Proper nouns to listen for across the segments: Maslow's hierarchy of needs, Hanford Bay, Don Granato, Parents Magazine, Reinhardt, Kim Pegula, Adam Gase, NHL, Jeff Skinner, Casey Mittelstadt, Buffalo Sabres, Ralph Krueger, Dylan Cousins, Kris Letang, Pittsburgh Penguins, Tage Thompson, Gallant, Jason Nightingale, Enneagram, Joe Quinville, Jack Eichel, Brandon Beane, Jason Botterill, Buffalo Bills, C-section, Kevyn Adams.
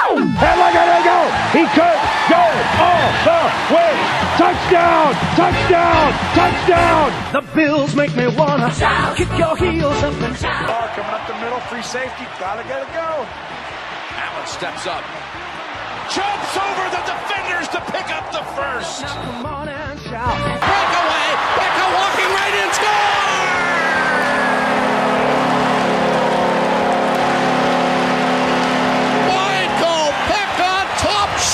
And look at it go! He could go all the way! Touchdown! Touchdown! Touchdown! The Bills make me wanna shout. Kick your heels up and shout. Ball coming up the middle, free safety, gotta go. Allen steps up, jumps over the defenders to pick up the first. Now come on and shout. Breakaway! Becca walking right in, score!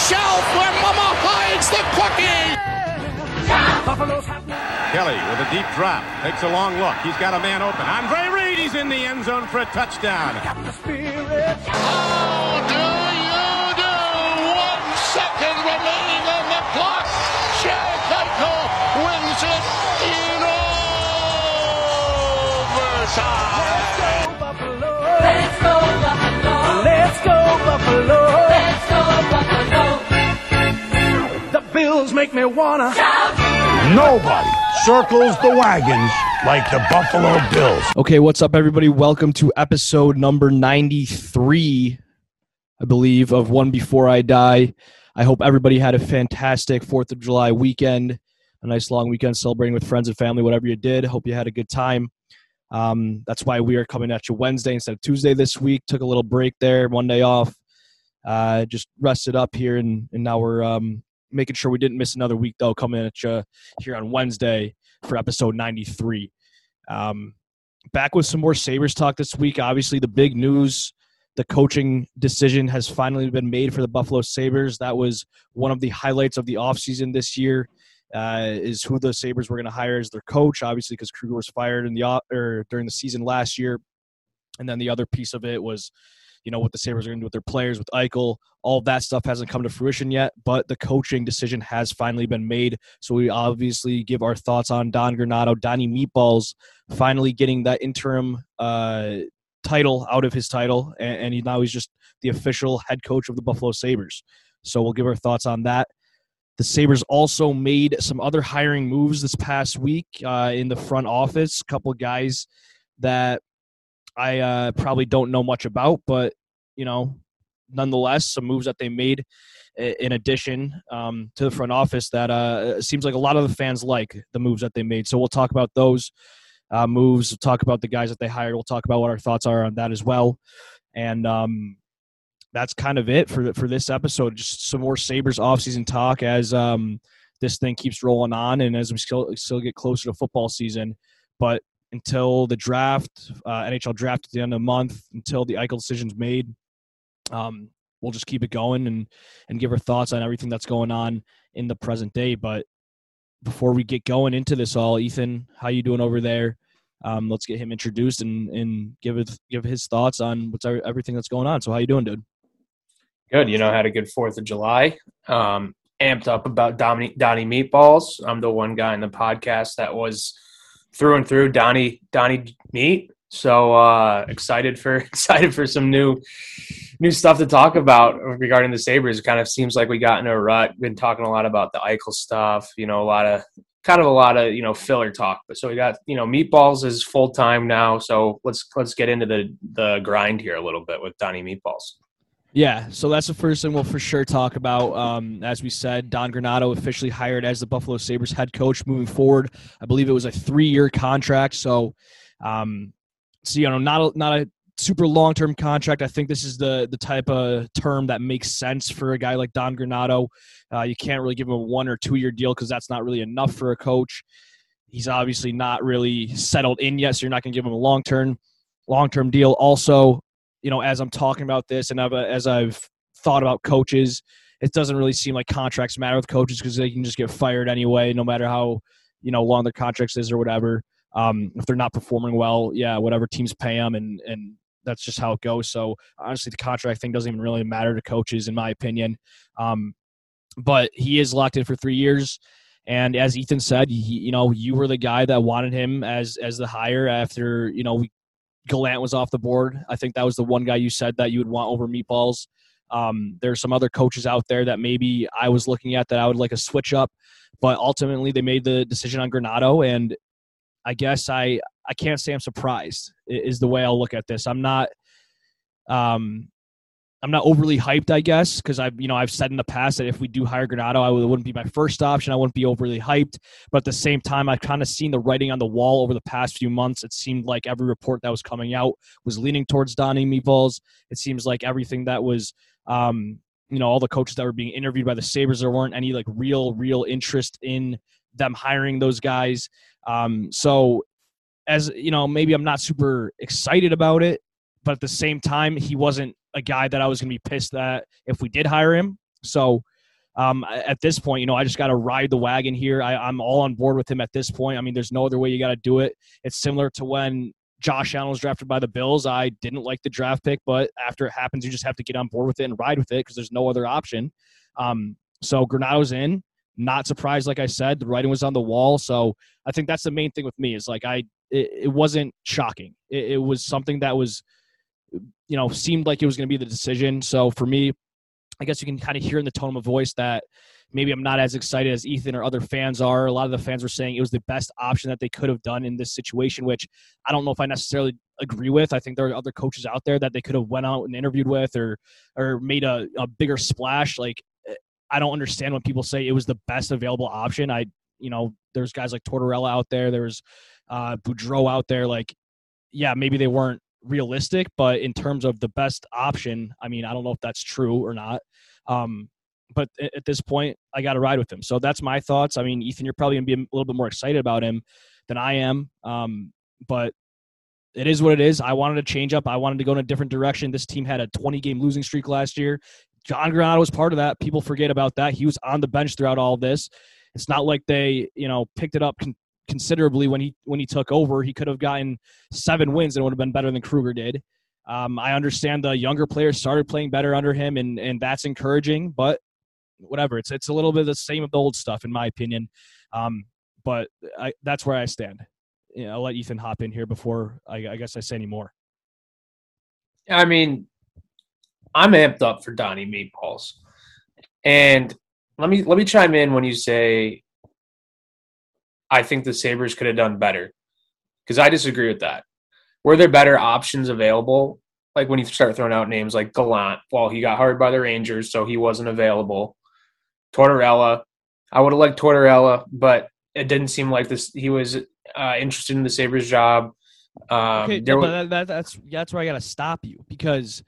Shelf where Mama hides the cookie! Kelly with a deep drop, takes a long look. He's got a man open. Andre Reed, he's in the end zone for a touchdown. How do you do? 1 second remaining on the clock. Jack Eichel wins it in overtime. Let's go, Buffalo! Let's go, Buffalo! Let's go, Buffalo! Bills make me wanna shout. Nobody circles the wagons like the Buffalo Bills. Okay, what's up, everybody? Welcome to episode number 93, I believe, of One Before I Die. I hope everybody had a fantastic 4th of July weekend, a nice long weekend celebrating with friends and family, whatever you did. Hope you had a good time. That's why we are coming at you Wednesday instead of Tuesday this week. Took a little break there, one day off. Just rested up here, and now we're... making sure we didn't miss another week, though, coming at you here on Wednesday for episode 93. Back with some more Sabres talk this week. Obviously, the big news, the coaching decision has finally been made for the Buffalo Sabres. That was one of the highlights of the offseason this year, is who the Sabres were going to hire as their coach, obviously, because Krueger was fired during the season last year. And then the other piece of it was, you know, what the Sabres are going to do with their players, with Eichel. All that stuff hasn't come to fruition yet, but the coaching decision has finally been made. So we obviously give our thoughts on Don Granato, Donnie Meatballs, finally getting that interim title out of his title, and now he's just the official head coach of the Buffalo Sabres. So we'll give our thoughts on that. The Sabres also made some other hiring moves this past week in the front office. A couple guys that I probably don't know much about, but, you know, nonetheless, some moves that they made in addition to the front office that seems like a lot of the fans like the moves that they made. So we'll talk about those moves. We'll talk about the guys that they hired. We'll talk about what our thoughts are on that as well. And that's kind of it for this episode. Just some more Sabres offseason talk as this thing keeps rolling on and as we still get closer to football season. But until the draft, NHL draft at the end of the month, until the Eichel decision's made, we'll just keep it going and give our thoughts on everything that's going on in the present day. But before we get going into this all, Ethan, how you doing over there? Let's get him introduced and give his thoughts on everything that's going on. So how you doing, dude? Good. You know, I had a good 4th of July. Amped up about Donnie Meatballs. I'm the one guy in the podcast that was – through and through Donnie Meat. So excited for some new stuff to talk about regarding the Sabres. It kind of seems like we got in a rut. Been talking a lot about the Eichel stuff, you know, a lot of, you know, filler talk. But so we got, you know, Meatballs is full time now. So let's get into the grind here a little bit with Donnie Meatballs. Yeah, so that's the first thing we'll for sure talk about. As we said, Don Granato officially hired as the Buffalo Sabres head coach moving forward. I believe it was a 3-year contract. So, you know, not a super long-term contract. I think this is the type of term that makes sense for a guy like Don Granato. You can't really give him a 1 or 2-year deal because that's not really enough for a coach. He's obviously not really settled in yet, so you're not going to give him a long-term deal. Also, you know, as I'm talking about this and as I've thought about coaches, it doesn't really seem like contracts matter with coaches because they can just get fired anyway, no matter how, you know, long their contracts is or whatever. If they're not performing well, yeah, whatever, teams pay them, and that's just how it goes. So, honestly, the contract thing doesn't even really matter to coaches, in my opinion. But he is locked in for 3 years. And as Ethan said, you know, you were the guy that wanted him as the hire after, you know, Gallant was off the board. I think that was the one guy you said that you would want over Meatballs. There are some other coaches out there that maybe I was looking at that I would like a switch up, but ultimately they made the decision on Granato, and I guess I can't say I'm surprised is the way I'll look at this. I'm not I'm not overly hyped, I guess, because I've said in the past that if we do hire Granato, it wouldn't be my first option. I wouldn't be overly hyped. But at the same time, I've kind of seen the writing on the wall over the past few months. It seemed like every report that was coming out was leaning towards Donnie Meatballs. It seems like everything that was, all the coaches that were being interviewed by the Sabres, there weren't any like real interest in them hiring those guys. So as you know, maybe I'm not super excited about it, but at the same time, he wasn't a guy that I was going to be pissed that if we did hire him. So at this point, I just got to ride the wagon here. I'm all on board with him at this point. I mean, there's no other way you got to do it. It's similar to when Josh Allen was drafted by the Bills. I didn't like the draft pick, but after it happens, you just have to get on board with it and ride with it because there's no other option. So Granato's in. Not surprised, like I said, the writing was on the wall. So I think that's the main thing with me is like it wasn't shocking. It was something that was – seemed like it was going to be the decision. So for me, I guess you can kind of hear in the tone of my voice that maybe I'm not as excited as Ethan or other fans are. A lot of the fans were saying it was the best option that they could have done in this situation, which I don't know if I necessarily agree with. I think there are other coaches out there that they could have went out and interviewed with or made a bigger splash. Like, I don't understand when people say it was the best available option. There's guys like Tortorella out there. There was Boudreau out there. Like, yeah, maybe they weren't realistic, but in terms of the best option, I mean, I don't know if that's true or not. But at this point, I got to ride with him. So that's my thoughts. I mean, Ethan, you're probably going to be a little bit more excited about him than I am. But it is what it is. I wanted to change up. I wanted to go in a different direction. This team had a 20-game losing streak last year. Don Granato was part of that. People forget about that. He was on the bench throughout all of this. It's not like they, picked it up considerably when he took over. He could have gotten 7 wins and it would have been better than Krueger did. I understand the younger players started playing better under him, and that's encouraging, but whatever. It's a little bit the same of the old stuff in my opinion. But that's where I stand. I'll let Ethan hop in here before I guess I say any more. I mean, I'm amped up for Donnie Meatballs. And let me chime in when you say I think the Sabres could have done better, because I disagree with that. Were there better options available? Like when you start throwing out names like Gallant, well, he got hired by the Rangers, so he wasn't available. Tortorella, I would have liked Tortorella, but it didn't seem like this. He was interested in the Sabres job. That's where I got to stop you, because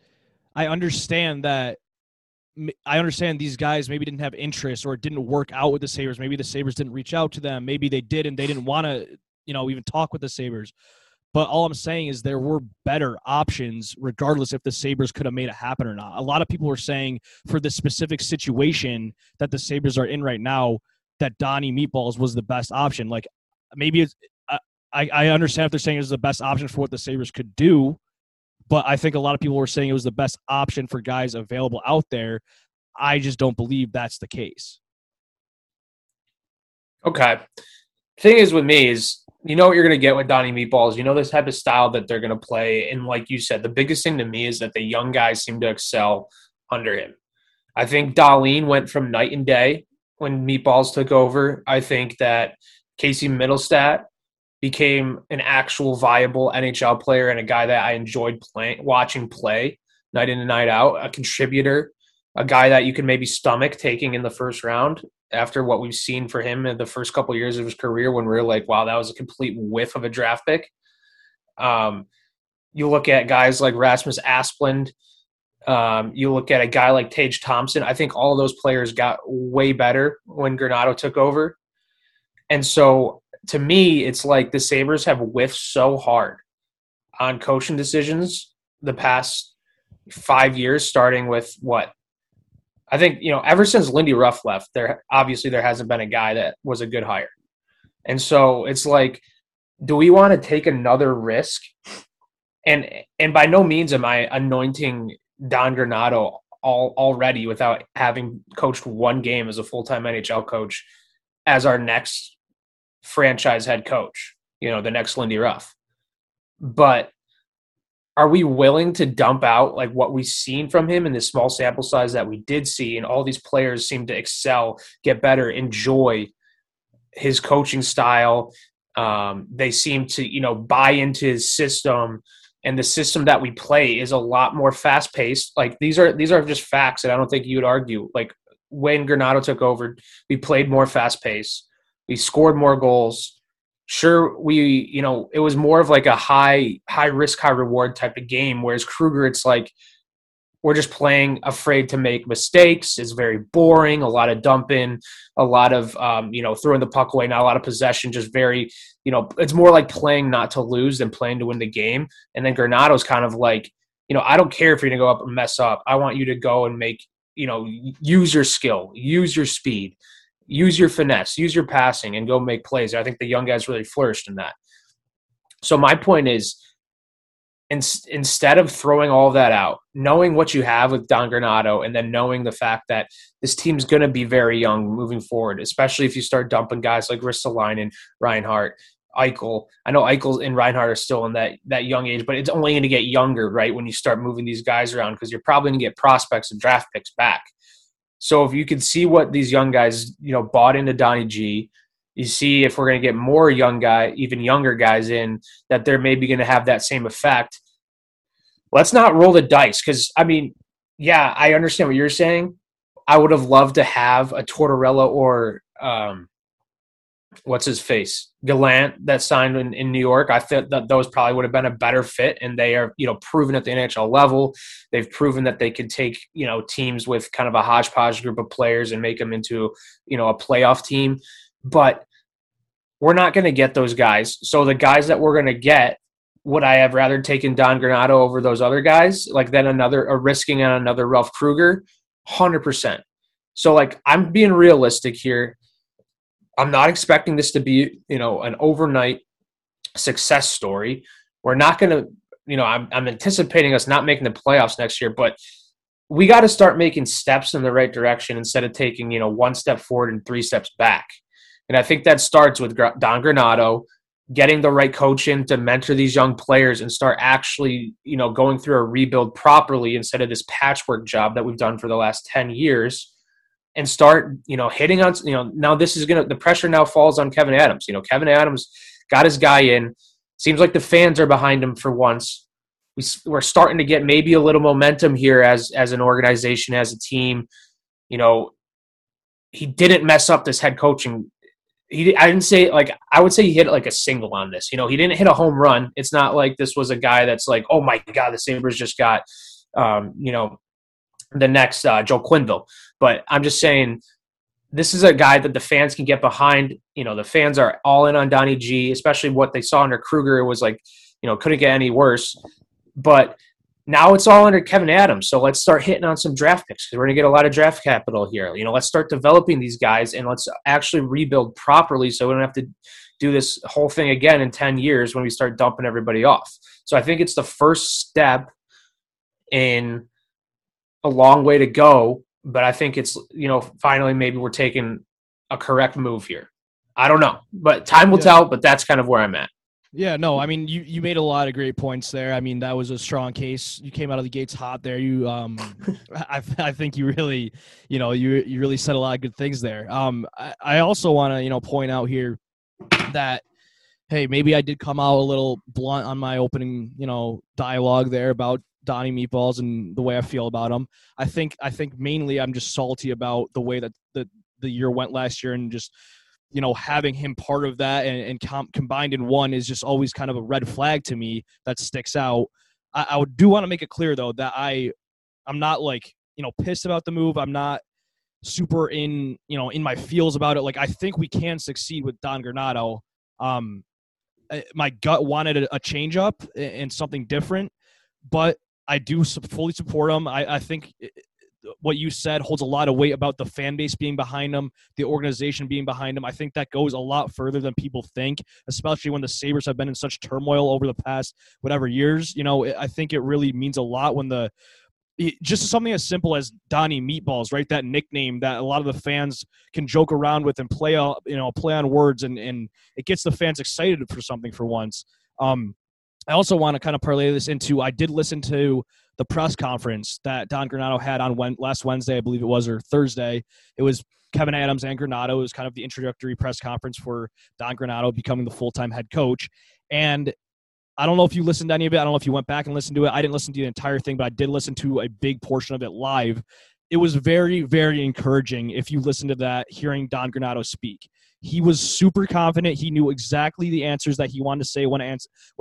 I understand that. I understand these guys maybe didn't have interest or it didn't work out with the Sabres. Maybe the Sabres didn't reach out to them. Maybe they did and they didn't want to, even talk with the Sabres. But all I'm saying is there were better options regardless if the Sabres could have made it happen or not. A lot of people were saying for the specific situation that the Sabres are in right now that Donnie Meatballs was the best option. Like maybe I understand if they're saying it was the best option for what the Sabres could do. But I think a lot of people were saying it was the best option for guys available out there. I just don't believe that's the case. Okay. Thing is with me is, you know what you're going to get with Donnie Meatballs. You know this type of style that they're going to play. And like you said, the biggest thing to me is that the young guys seem to excel under him. I think Dahlin went from night and day when Meatballs took over. I think that Casey Mittelstadt became an actual viable NHL player and a guy that I enjoyed watching play night in and night out, a contributor, a guy that you can maybe stomach taking in the first round after what we've seen for him in the first couple of years of his career when we're like, wow, that was a complete whiff of a draft pick. You look at guys like Rasmus Asplund. You look at a guy like Tage Thompson. I think all of those players got way better when Granato took over. And so to me, it's like the Sabres have whiffed so hard on coaching decisions the past 5 years, starting with what? I think, ever since Lindy Ruff left, there hasn't been a guy that was a good hire. And so it's like, do we want to take another risk? And by no means am I anointing Don Granato already without having coached one game as a full-time NHL coach as our next franchise head coach, the next Lindy Ruff. But are we willing to dump out like what we've seen from him in the small sample size that we did see? And all these players seem to excel, get better, enjoy his coaching style. They seem to, buy into his system and the system that we play is a lot more fast paced. Like these are just facts that I don't think you would argue. Like when Granato took over, we played more fast paced. We scored more goals. Sure, it was more of like a high risk, high reward type of game. Whereas Krueger, it's like we're just playing afraid to make mistakes. It's very boring. A lot of dumping, a lot of throwing the puck away, not a lot of possession. Just very, it's more like playing not to lose than playing to win the game. And then Granato's kind of like, I don't care if you're gonna go up and mess up. I want you to go and make, use your skill, use your speed, use your finesse, use your passing, and go make plays. I think the young guys really flourished in that. So my point is, instead of throwing all that out, knowing what you have with Don Granato and then knowing the fact that this team's going to be very young moving forward, especially if you start dumping guys like Ristolainen, Reinhardt, Eichel. I know Eichel and Reinhardt are still in that young age, but it's only going to get younger, right, when you start moving these guys around, because you're probably going to get prospects and draft picks back. So if you can see what these young guys, bought into Donnie G, you see if we're going to get more even younger guys in, that they're maybe going to have that same effect. Let's not roll the dice because, yeah, I understand what you're saying. I would have loved to have a Tortorella or Gallant that signed in New York. I thought that those probably would have been a better fit, and they are, proven at the NHL level. They've proven that they can take, teams with kind of a hodgepodge group of players and make them into, a playoff team. But we're not going to get those guys. So the guys that we're going to get, would I have rather taken Don Granato over those other guys? Like then risking on another Ralph Krueger? 100%. So like I'm being realistic here. I'm not expecting this to be, an overnight success story. We're not going to, I'm anticipating us not making the playoffs next year, but we got to start making steps in the right direction instead of taking, one step forward and three steps back. And I think that starts with Don Granato getting the right coach in to mentor these young players and start actually, going through a rebuild properly instead of this patchwork job that we've done for the last 10 years. And start, hitting on, now the pressure now falls on Kevyn Adams. Kevyn Adams got his guy in. Seems like the fans are behind him for once. We're starting to get maybe a little momentum here as an organization, as a team. He didn't mess up this head coaching. I would say he hit like a single on this. He didn't hit a home run. It's not like this was a guy that's like, oh my God, the Sabres just got, the next Joe Quinville. But I'm just saying this is a guy that the fans can get behind. The fans are all in on Donnie G, especially what they saw under Krueger. It was like, couldn't get any worse. But now it's all under Kevyn Adams. So let's start hitting on some draft picks because we're going to get a lot of draft capital here. Let's start developing these guys and let's actually rebuild properly so we don't have to do this whole thing again in 10 years when we start dumping everybody off. So I think it's the first step in a long way to go. But I think it's, finally maybe we're taking a correct move here. I don't know, but time will tell, but that's kind of where I'm at. Yeah, no, you made a lot of great points there. That was a strong case. You came out of the gates hot there. You, I think you really, you really said a lot of good things there. I also want to, point out here that, hey, maybe I did come out a little blunt on my opening, dialogue there about Donnie Meatballs and the way I feel about him. I think mainly I'm just salty about the way that the year went last year, and just having him part of that and combined in one is just always kind of a red flag to me that sticks out. I do want to make it clear though that I'm not like pissed about the move. I'm not super in in my feels about it. Like I think we can succeed with Don Granato. My gut wanted a change up and something different, but I do fully support him. I think what you said holds a lot of weight about the fan base being behind him, the organization being behind him. I think that goes a lot further than people think, especially when the Sabres have been in such turmoil over the past whatever years. I think it really means a lot when just something as simple as Donnie Meatballs, right? That nickname that a lot of the fans can joke around with and play on words, and it gets the fans excited for something for once. I also want to kind of parlay this into, I did listen to the press conference that Don Granato had on last Wednesday, I believe it was, or Thursday. It was Kevyn Adams and Granato. It was kind of the introductory press conference for Don Granato becoming the full-time head coach. And I don't know if you listened to any of it. I don't know if you went back and listened to it. I didn't listen to the entire thing, but I did listen to a big portion of it live. It was very, very encouraging if you listen to that, hearing Don Granato speak. He was super confident. He knew exactly the answers that he wanted to say when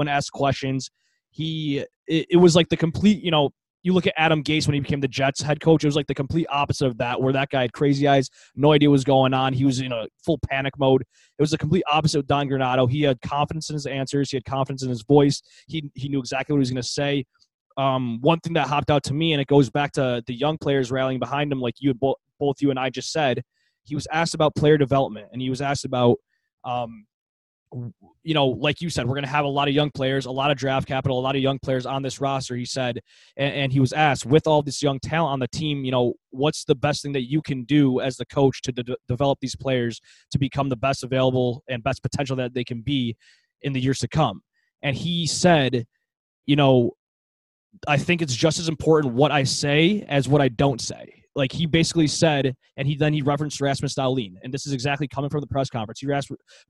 asked questions. It was like the complete, you know, you look at Adam Gase when he became the Jets head coach, it was like the complete opposite of that, where that guy had crazy eyes, no idea what was going on. He was in a full panic mode. It was the complete opposite of Don Granato. He had confidence in his answers. He had confidence in his voice. He knew exactly what he was going to say. One thing that hopped out to me, and it goes back to the young players rallying behind him, like both you and I just said, he was asked about player development, and he was asked about, you know, like you said, we're going to have a lot of young players, a lot of draft capital, a lot of young players on this roster, he said, and he was asked, with all this young talent on the team, you know, what's the best thing that you can do as the coach to develop these players to become the best available and best potential that they can be in the years to come? And he said, you know, I think it's just as important what I say as what I don't say. Like, he basically said, and he referenced Rasmus Dahlin, and this is exactly coming from the press conference. He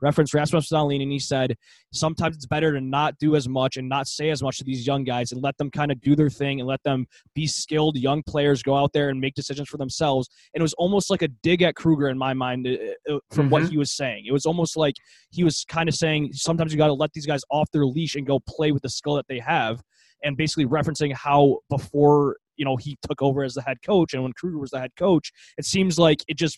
referenced Rasmus Dahlin, and he said, sometimes it's better to not do as much and not say as much to these young guys and let them kind of do their thing and let them be skilled young players go out there and make decisions for themselves. And it was almost like a dig at Krueger in my mind from what he was saying. It was almost like he was kind of saying, sometimes you got to let these guys off their leash and go play with the skill that they have, and basically referencing how before, you know, he took over as the head coach, and when Krueger was the head coach, it seems like it just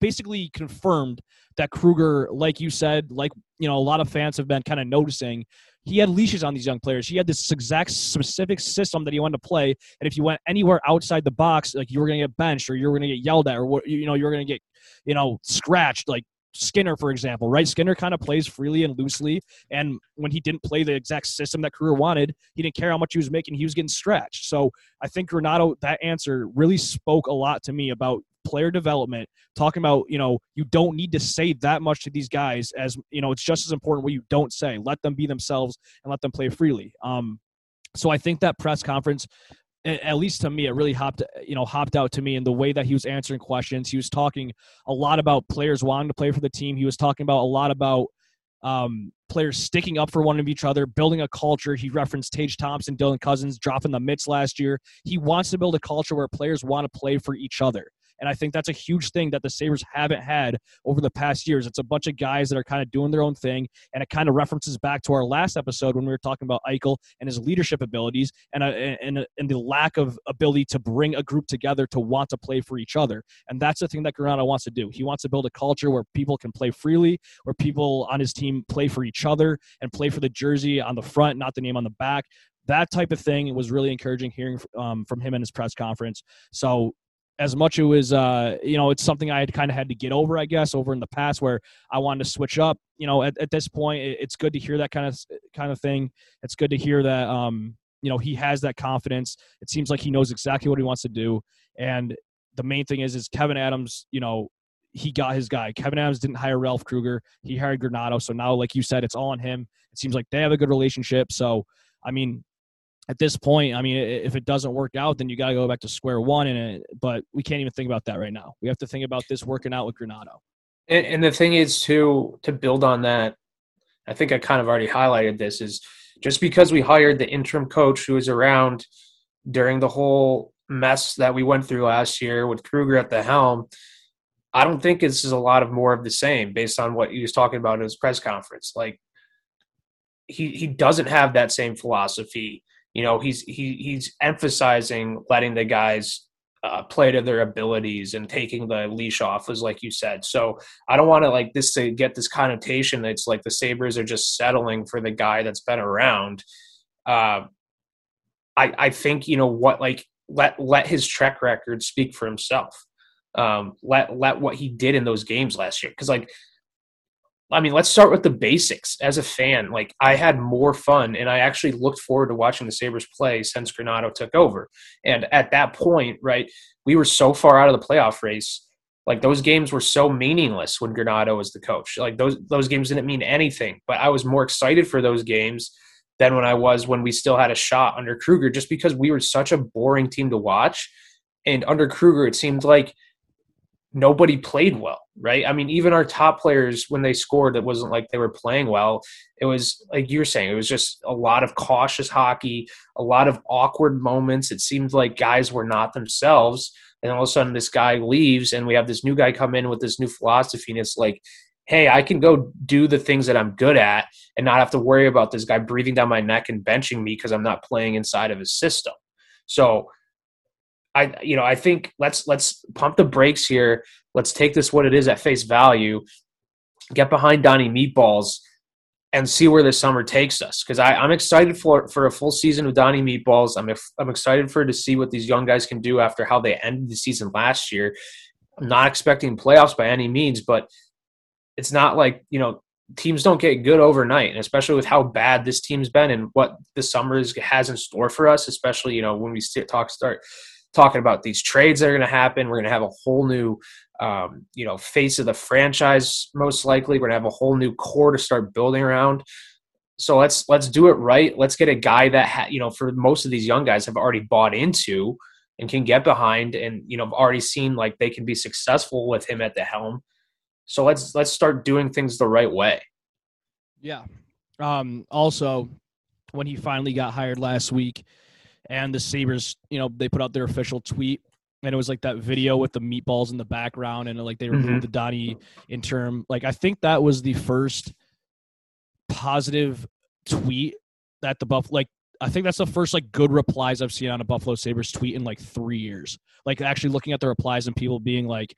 basically confirmed that Krueger, like you said, like, you know, a lot of fans have been kind of noticing, he had leashes on these young players. He had this exact specific system that he wanted to play, and if you went anywhere outside the box, like, you were going to get benched, or you were going to get yelled at, or what, you know, you were going to get, you know, scratched, like Skinner, for example, right? Skinner kind of plays freely and loosely, and when he didn't play the exact system that Krueger wanted, he didn't care how much he was making. He was getting stretched. So I think Granato, that answer really spoke a lot to me about player development, talking about, you know, you don't need to say that much to these guys as, you know, it's just as important what you don't say. Let them be themselves and let them play freely. So I think that press conference, at least to me, it really hopped out to me in the way that he was answering questions. He was talking a lot about players wanting to play for the team. He was talking about a lot about players sticking up for one of each other, building a culture. He referenced Tage Thompson, Dylan Cousins, dropping the mitts last year. He wants to build a culture where players want to play for each other. And I think that's a huge thing that the Sabres haven't had over the past years. It's a bunch of guys that are kind of doing their own thing, and it kind of references back to our last episode when we were talking about Eichel and his leadership abilities and the lack of ability to bring a group together to want to play for each other. And that's the thing that Granato wants to do. He wants to build a culture where people can play freely, where people on his team play for each other and play for the jersey on the front, not the name on the back. That type of thing was really encouraging hearing from him in his press conference. So, as much it was, you know, it's something I had kind of had to get over, I guess, over in the past where I wanted to switch up. You know, at this point, it's good to hear that kind of thing. It's good to hear that, you know, he has that confidence. It seems like he knows exactly what he wants to do. And the main thing is Kevyn Adams, you know, he got his guy. Kevyn Adams didn't hire Ralph Krueger. He hired Granato. So now, like you said, it's all on him. It seems like they have a good relationship. So, I mean, at this point, I mean, if it doesn't work out, then you got to go back to square one. But we can't even think about that right now. We have to think about this working out with Granato. And the thing is, too, to build on that, I think I kind of already highlighted this, is just because we hired the interim coach who was around during the whole mess that we went through last year with Krueger at the helm, I don't think this is a lot of more of the same based on what he was talking about in his press conference. Like, he doesn't have that same philosophy. You know, he's emphasizing letting the guys play to their abilities and taking the leash off, as like you said. So I don't want to like this to get this connotation that it's like the Sabres are just settling for the guy that's been around. I think, you know what, like let his track record speak for himself. Let what he did in those games last year, because like, I mean, let's start with the basics. As a fan, like, I had more fun, and I actually looked forward to watching the Sabres play since Granato took over. And at that point, right, we were so far out of the playoff race. Like, those games were so meaningless when Granato was the coach. Like, those games didn't mean anything. But I was more excited for those games than when I was when we still had a shot under Krueger, just because we were such a boring team to watch. And under Krueger, it seemed like nobody played well, right? I mean, even our top players, when they scored, it wasn't like they were playing well. It was, like you were saying, it was just a lot of cautious hockey, a lot of awkward moments. It seemed like guys were not themselves. And all of a sudden this guy leaves and we have this new guy come in with this new philosophy. And it's like, hey, I can go do the things that I'm good at and not have to worry about this guy breathing down my neck and benching me because I'm not playing inside of his system. So I think let's pump the brakes here. Let's take this what it is at face value, get behind Donnie Meatballs, and see where this summer takes us. Because I'm excited for a full season of Donnie Meatballs. I'm excited to see what these young guys can do after how they ended the season last year. I'm not expecting playoffs by any means, but it's not like, teams don't get good overnight, and especially with how bad this team's been and what the summer has in store for us, especially, when we start talking about these trades that are going to happen. We're going to have a whole new, face of the franchise, most likely. We're going to have a whole new core to start building around. So let's do it right. Let's get a guy that, for most of these young guys have already bought into and can get behind and, have already seen like they can be successful with him at the helm. So let's start doing things the right way. Yeah. Also, when he finally got hired last week, and the Sabres, they put out their official tweet, and it was like that video with the meatballs in the background, and like they removed the Donnie interim. Like, I think that was the first positive tweet that the I think that's the first good replies I've seen on a Buffalo Sabres tweet in 3 years. Like, actually looking at the replies and people being like,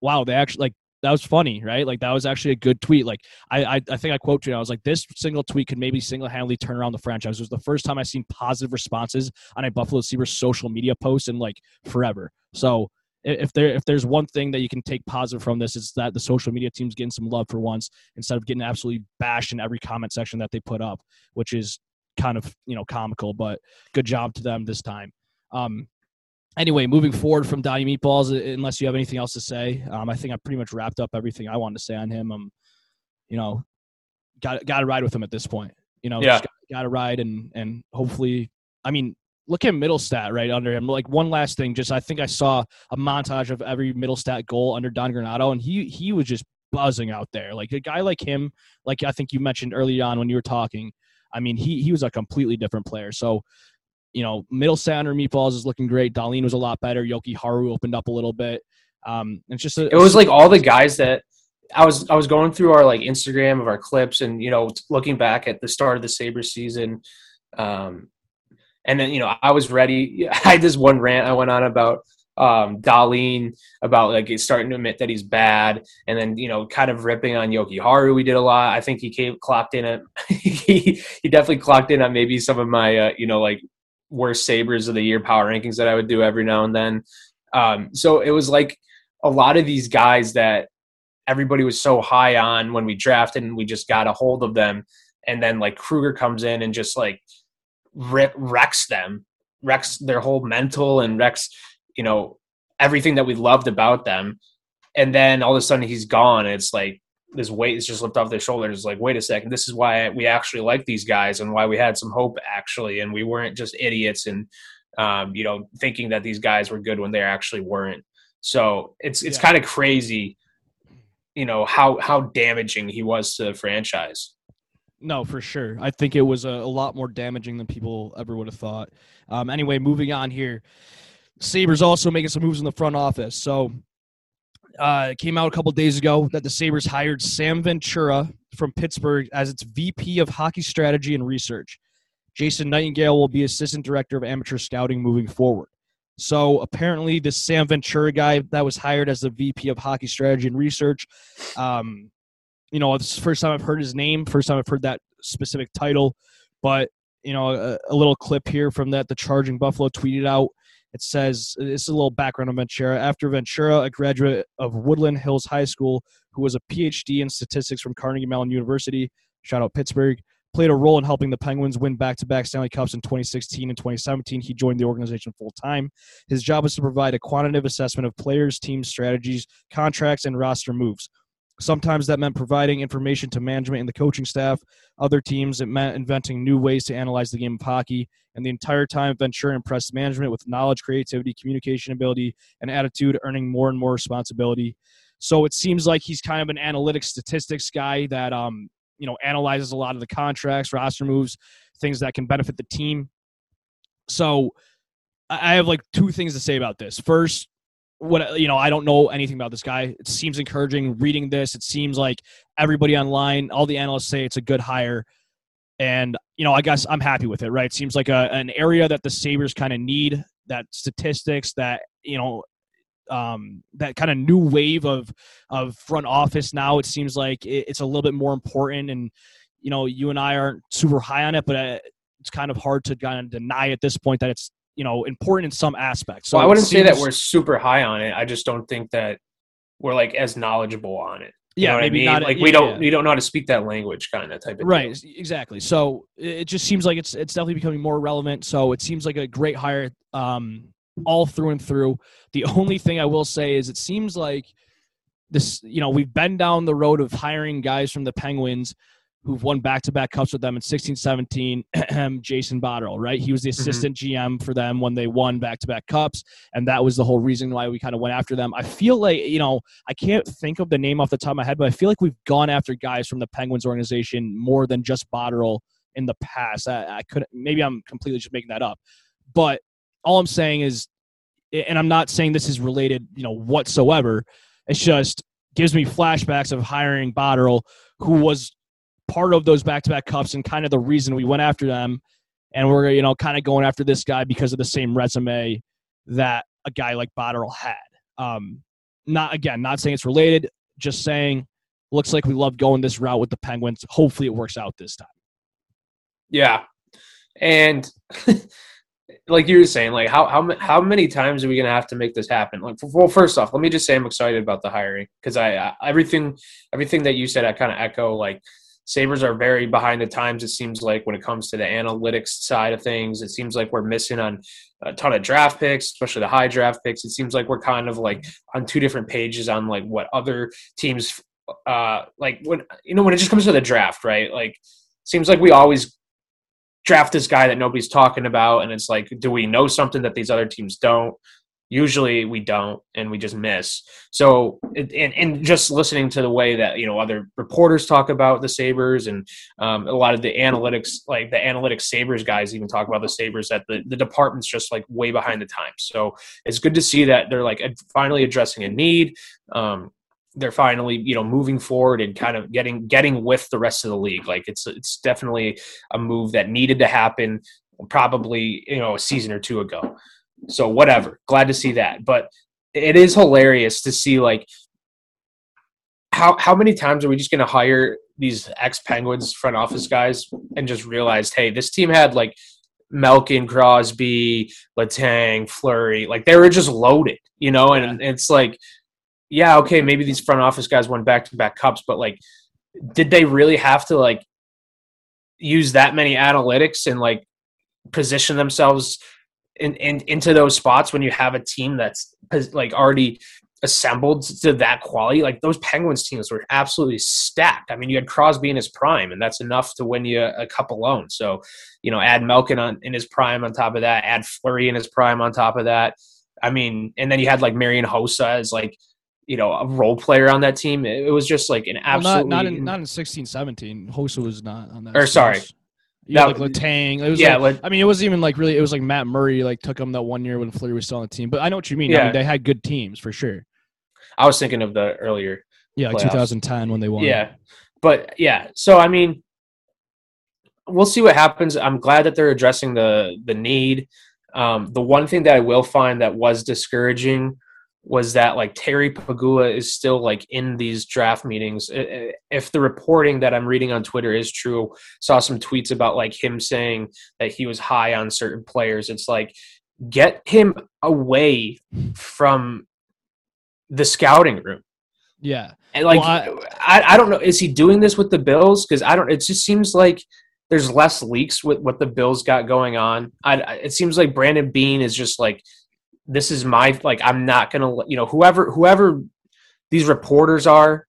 "Wow, they actually that was funny, right? Like, that was actually a good tweet." Like, I think I quote you, I was like, this single tweet could maybe single-handedly turn around the franchise. It was the first time I've seen positive responses on a Buffalo Sabres social media post in, forever. So if there's one thing that you can take positive from this, it's that the social media team's getting some love for once instead of getting absolutely bashed in every comment section that they put up, which is kind of, comical, but good job to them this time. Anyway, moving forward from Donnie Meatballs, unless you have anything else to say, I think I pretty much wrapped up everything I wanted to say on him. Got to ride with him at this point. Got to ride and hopefully, look at Mittelstadt right under him. Like, one last thing, I think I saw a montage of every Mittelstadt goal under Don Granato, and he was just buzzing out there. Like, a guy like him, like I think you mentioned early on when you were talking, he was a completely different player. So, Mittelstadt or Meatballs is looking great. Dahlin was a lot better. Yoki Haru opened up a little bit. It was like all the guys that I was going through our Instagram of our clips and, looking back at the start of the Sabres season. And then, I was ready. I had this one rant I went on about Dahlin, about it's starting to admit that he's bad. And then, kind of ripping on Yoki Haru. We did a lot. I think he clocked in at, he definitely clocked in on maybe some of my, worst Sabres of the year power rankings that I would do every now and then. So it was like a lot of these guys that everybody was so high on when we drafted, and we just got a hold of them. And then Krueger comes in and just wrecks them, wrecks their whole mental and wrecks, everything that we loved about them. And then all of a sudden he's gone. And it's this weight is just lifted off their shoulders. It's wait a second, this is why we actually like these guys and why we had some hope actually. And we weren't just idiots and, thinking that these guys were good when they actually weren't. So it's kind of crazy, how damaging he was to the franchise. No, for sure. I think it was a lot more damaging than people ever would have thought. Anyway, moving on here, Sabres also making some moves in the front office. So, it came out a couple days ago that the Sabres hired Sam Ventura from Pittsburgh as its VP of Hockey Strategy and Research. Jason Nightingale will be Assistant Director of Amateur Scouting moving forward. So apparently this Sam Ventura guy that was hired as the VP of Hockey Strategy and Research, it's the first time I've heard his name, first time I've heard that specific title. But, a little clip here from that the Charging Buffalo tweeted out. It says, this is a little background on Ventura. After Ventura, a graduate of Woodland Hills High School who was a PhD in statistics from Carnegie Mellon University, shout out Pittsburgh, played a role in helping the Penguins win back-to-back Stanley Cups in 2016 and 2017. He joined the organization full-time. His job was to provide a quantitative assessment of players, teams, strategies, contracts, and roster moves. Sometimes that meant providing information to management and the coaching staff. Other teams, it meant inventing new ways to analyze the game of hockey. And the entire time, Ventura impressed management with knowledge, creativity, communication ability, and attitude, earning more and more responsibility. So it seems like he's kind of an analytics statistics guy that, analyzes a lot of the contracts, roster moves, things that can benefit the team. So I have two things to say about this. First, I don't know anything about this guy. It seems encouraging reading this. It seems like everybody online, all the analysts say it's a good hire. And, I guess I'm happy with it, right? It seems like an area that the Sabres kind of need, that statistics, that, that kind of new wave of front office now. It seems like it's a little bit more important. And, you and I aren't super high on it, but it's kind of hard to kind of deny at this point that it's, important in some aspects. So I wouldn't say that we're super high on it. I just don't think that we're as knowledgeable on it. Not we don't know how to speak that language kind of type of right, thing. Right. Exactly. So it just seems like it's definitely becoming more relevant. So it seems like a great hire all through and through. The only thing I will say is it seems like this, we've been down the road of hiring guys from the Penguins who've won back-to-back cups with them in 16-17, Jason Botterill, right? He was the assistant GM for them when they won back-to-back cups, and that was the whole reason why we kind of went after them. I feel like, I can't think of the name off the top of my head, but I feel like we've gone after guys from the Penguins organization more than just Botterill in the past. I couldn't. Maybe I'm completely just making that up. But all I'm saying is, and I'm not saying this is related, whatsoever, it's just gives me flashbacks of hiring Botterill, who was part of those back-to-back cups and kind of the reason we went after them. And we're, kind of going after this guy because of the same resume that a guy like Botterill had. Not saying it's related, just saying looks like we love going this route with the Penguins. Hopefully it works out this time. Yeah. And like you were saying, how many times are we going to have to make this happen? First off, let me just say I'm excited about the hiring because I everything that you said, I kind of echo, Sabres are very behind the times, it seems like, when it comes to the analytics side of things. It seems like we're missing on a ton of draft picks, especially the high draft picks. It seems like we're kind of on two different pages on what other teams when it just comes to the draft, right? Seems like we always draft this guy that nobody's talking about, and it's do we know something that these other teams don't? Usually we don't, and we just miss. So, and just listening to the way that, other reporters talk about the Sabres and a lot of the analytics, the analytics Sabres guys even talk about the Sabres, that the department's just way behind the times. So it's good to see that they're finally addressing a need. They're finally, moving forward and kind of getting with the rest of the league. It's definitely a move that needed to happen probably, a season or two ago. So whatever, glad to see that. But it is hilarious to see how many times are we just going to hire these ex-Penguins front office guys and just realized, hey, this team had Malkin, Crosby, Letang, Fleury, they were just loaded, and it's yeah, okay, maybe these front office guys won back-to-back cups, but did they really have to use that many analytics and position themselves into those spots when you have a team that's already assembled to that quality? Those Penguins teams were absolutely stacked. I mean, you had Crosby in his prime, and that's enough to win you a cup alone. So, add Malkin in his prime on top of that, add Fleury in his prime on top of that. I mean, and then you had Marian Hossa as a role player on that team. It was just an absolute. Not in 16-17. Hossa was not on that. Or stage. Sorry. Yeah, Letang. It was it wasn't even really. It was Matt Murray took him that 1 year when Fleury was still on the team. But I know what you mean. Yeah. I mean, they had good teams for sure. I was thinking of the earlier. Yeah, 2010 when they won. Yeah, but yeah. So I mean, we'll see what happens. I'm glad that they're addressing the need. The one thing that I will find that was discouraging was that Terry Pegula is still in these draft meetings. If the reporting that I'm reading on Twitter is true, saw some tweets about him saying that he was high on certain players. It's get him away from the scouting room. Yeah. And I don't know. Is he doing this with the Bills? Cause it just seems like there's less leaks with what the Bills got going on. It seems like Brandon Beane is just this is my, I'm not going to, whoever these reporters are,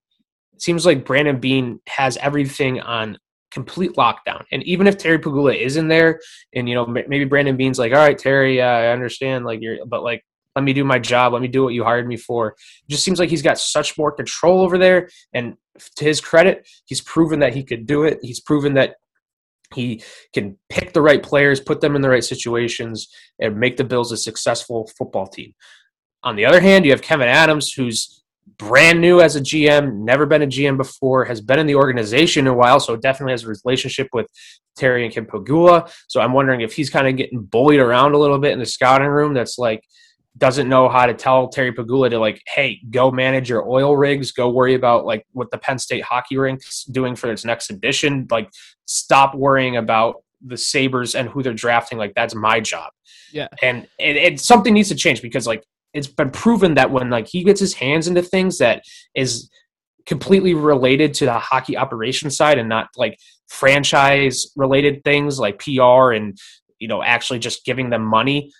it seems like Brandon Beane has everything on complete lockdown. And even if Terry Pegula is in there and, you know, maybe Brandon Beane's like, all right, Terry, I understand, like, you're, but like, let me do my job. Let me do what you hired me for. It just seems like he's got such more control over there. And to his credit, he's proven that he could do it. He's proven that he can pick the right players, put them in the right situations, and make the Bills a successful football team. On the other hand, you have Kevyn Adams, who's brand new as a GM, never been a GM before, has been in the organization a while, so definitely has a relationship with Terry and Kim Pegula. So I'm wondering if he's kind of getting bullied around a little bit in the scouting room that's like, doesn't know how to tell Terry Pegula to, like, hey, go manage your oil rigs, go worry about, like, what the Penn State hockey rink's doing for its next edition. Like, stop worrying about the Sabres and who they're drafting. Like, that's my job. Yeah. And it something needs to change because, like, it's been proven that when, like, he gets his hands into things that is completely related to the hockey operation side and not, like, franchise-related things like PR and, you know, actually just giving them money,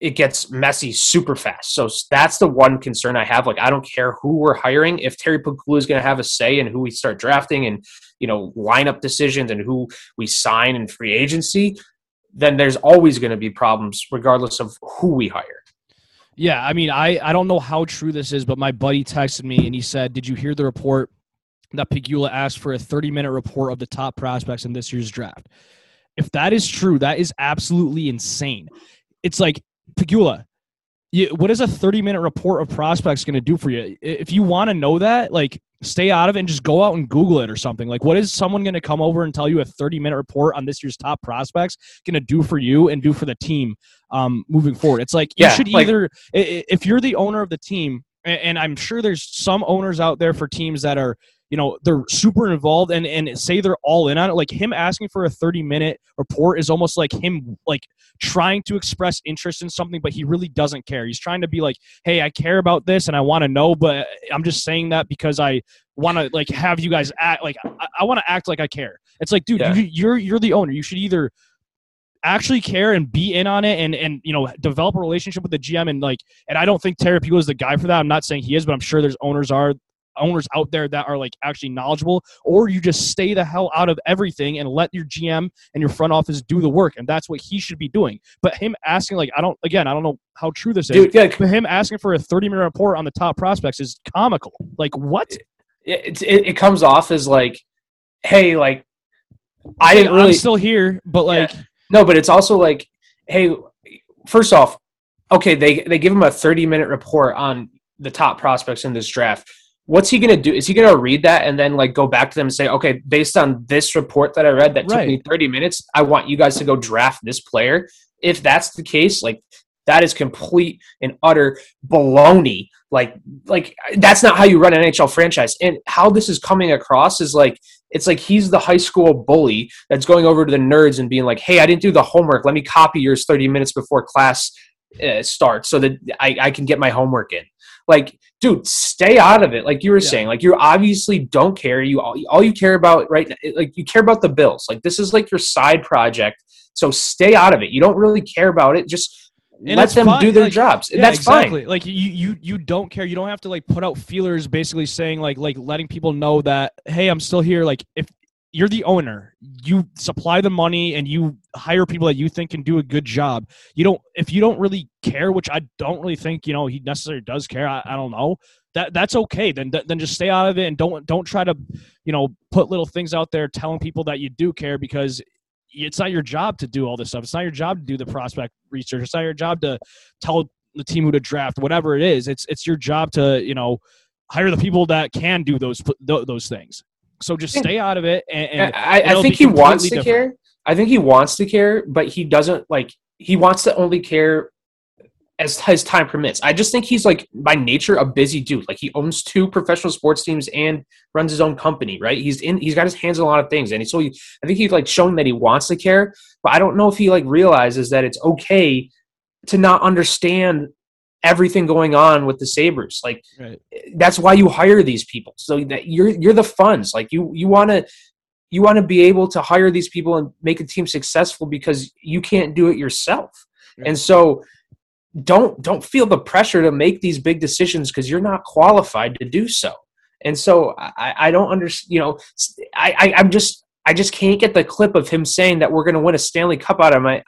it gets messy super fast. So that's the one concern I have. Like, I don't care who we're hiring. If Terry Pegula is going to have a say in who we start drafting and, you know, lineup decisions and who we sign in free agency, then there's always going to be problems regardless of who we hire. Yeah, I mean, I don't know how true this is, but my buddy texted me and he said, did you hear the report that Pegula asked for a 30-minute report of the top prospects in this year's draft? If that is true, that is absolutely insane. It's like, Pegula, what is a 30-minute report of prospects going to do for you? If you want to know that, like, stay out of it and just go out and Google it or something. Like, what is someone going to come over and tell you a 30-minute report on this year's top prospects going to do for you and do for the team moving forward? It's like, you should either – if you're the owner of the team, and I'm sure there's some owners out there for teams that are – you know, they're super involved and say they're all in on it. Like, him asking for a 30-minute report is almost like him, like, trying to express interest in something, but he really doesn't care. He's trying to be like, hey, I care about this and I want to know, but I'm just saying that because I want to, like, have you guys act like I want to act like I care. It's like, dude, you're the owner. You should either actually care and be in on it and you know, develop a relationship with the GM and, like, and I don't think Terry Pegula is the guy for that. I'm not saying he is, but I'm sure there's owners out there that are, like, actually knowledgeable, or you just stay the hell out of everything and let your GM and your front office do the work. And that's what he should be doing. But him asking, like, I don't know how true this is. Dude, yeah. But him asking for a 30-minute report on the top prospects is comical. Like, what? It comes off as like, hey, like, I didn't really. I'm still here, but like. Yeah. No, but it's also like, hey, first off, okay, they give him a 30-minute report on the top prospects in this draft. What's he going to do? Is he going to read that and then, like, go back to them and say, okay, based on this report that I read that took me 30 minutes, I want you guys to go draft this player? If that's the case, like, that is complete and utter baloney. Like that's not how you run an NHL franchise. And how this is coming across is, like, it's like he's the high school bully that's going over to the nerds and being like, hey, I didn't do the homework. Let me copy yours 30 minutes before class starts so that I can get my homework in. Like, dude, stay out of it. Like you were saying, like, you obviously don't care. You all you care about right now, like, you care about the Bills. Like, this is like your side project. So stay out of it. You don't really care about it. Just let them do their jobs. Yeah, that's fine. Like, you don't care. You don't have to, like, put out feelers basically saying, like letting people know that, hey, I'm still here. Like, if you're the owner, you supply the money and you hire people that you think can do a good job. If you don't really care, which I don't really think, you know, he necessarily does care. I don't know that that's okay. Then just stay out of it and don't try to, you know, put little things out there telling people that you do care, because it's not your job to do all this stuff. It's not your job to do the prospect research. It's not your job to tell the team who to draft, whatever it is. It's your job to, you know, hire the people that can do those things. So just stay out of it. And I think he wants to care. I think he wants to care, but he doesn't, like, he wants to only care as his time permits. I just think he's, like, by nature a busy dude. Like, he owns two professional sports teams and runs his own company, right? He's got his hands on a lot of things. And so I think he's, like, shown that he wants to care, but I don't know if he, like, realizes that it's okay to not understand everything going on with the Sabres. Like, that's why you hire these people, so that you're the funds. Like, you want to be able to hire these people and make a team successful because you can't do it yourself. Right. And so don't feel the pressure to make these big decisions because you're not qualified to do so. And so I don't understand, you know, I just can't get the clip of him saying that we're going to win a Stanley Cup out of my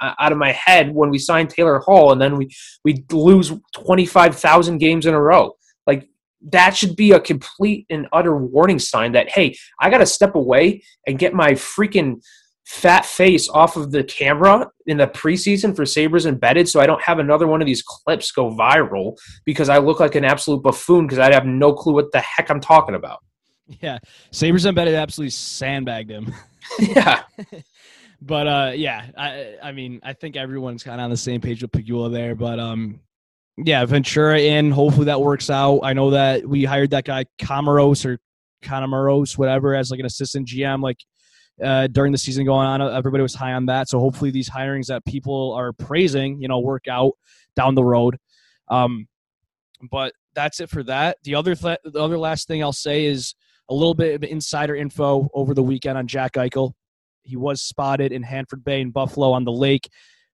head when we signed Taylor Hall and then we lose 25,000 games in a row. Like, that should be a complete and utter warning sign that, hey, I got to step away and get my freaking fat face off of the camera in the preseason for Sabres Embedded so I don't have another one of these clips go viral because I look like an absolute buffoon because I have no clue what the heck I'm talking about. Yeah, Sabres Embedded absolutely sandbagged him. Yeah. But, I mean, I think everyone's kind of on the same page with Pegula there, but yeah, Ventura in. Hopefully that works out. I know that we hired that guy Konomaros, whatever, as like an assistant GM. Like during the season going on, everybody was high on that. So hopefully these hirings that people are praising, you know, work out down the road. But that's it for that. The other last thing I'll say is a little bit of insider info over the weekend on Jack Eichel. He was spotted in Hanford Bay in Buffalo on the lake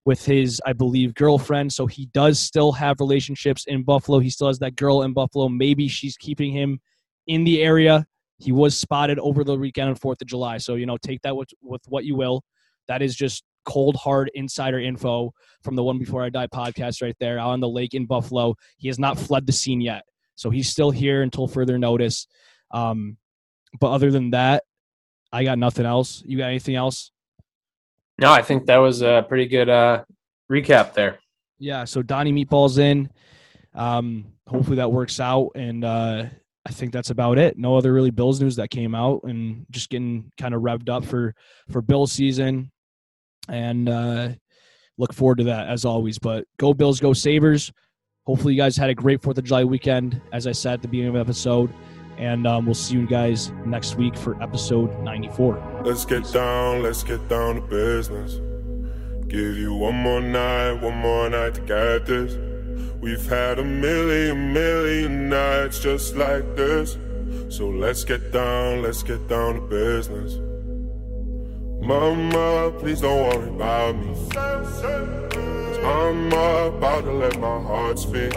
with his, I believe, girlfriend. So he does still have relationships in Buffalo. He still has that girl in Buffalo. Maybe she's keeping him in the area. He was spotted over the weekend on 4th of July. So, you know, take that with what you will. That is just cold, hard insider info from the One Before I Die podcast right there out on the lake in Buffalo. He has not fled the scene yet. So he's still here until further notice. But other than that, I got nothing else. You got anything else? No, I think that was a pretty good recap there. Yeah, so Donnie Meatball's in. Hopefully that works out, and I think that's about it. No other really Bills news that came out, and just getting kind of revved up for Bills season, and look forward to that as always. But go Bills, go Sabres. Hopefully you guys had a great 4th of July weekend, as I said at the beginning of the episode. And we'll see you guys next week for episode 94. Let's get down to business. Give you one more night to get this. We've had a million nights just like this. So let's get down to business. Mama, please don't worry about me. 'Cause I'm about to let my heart speak.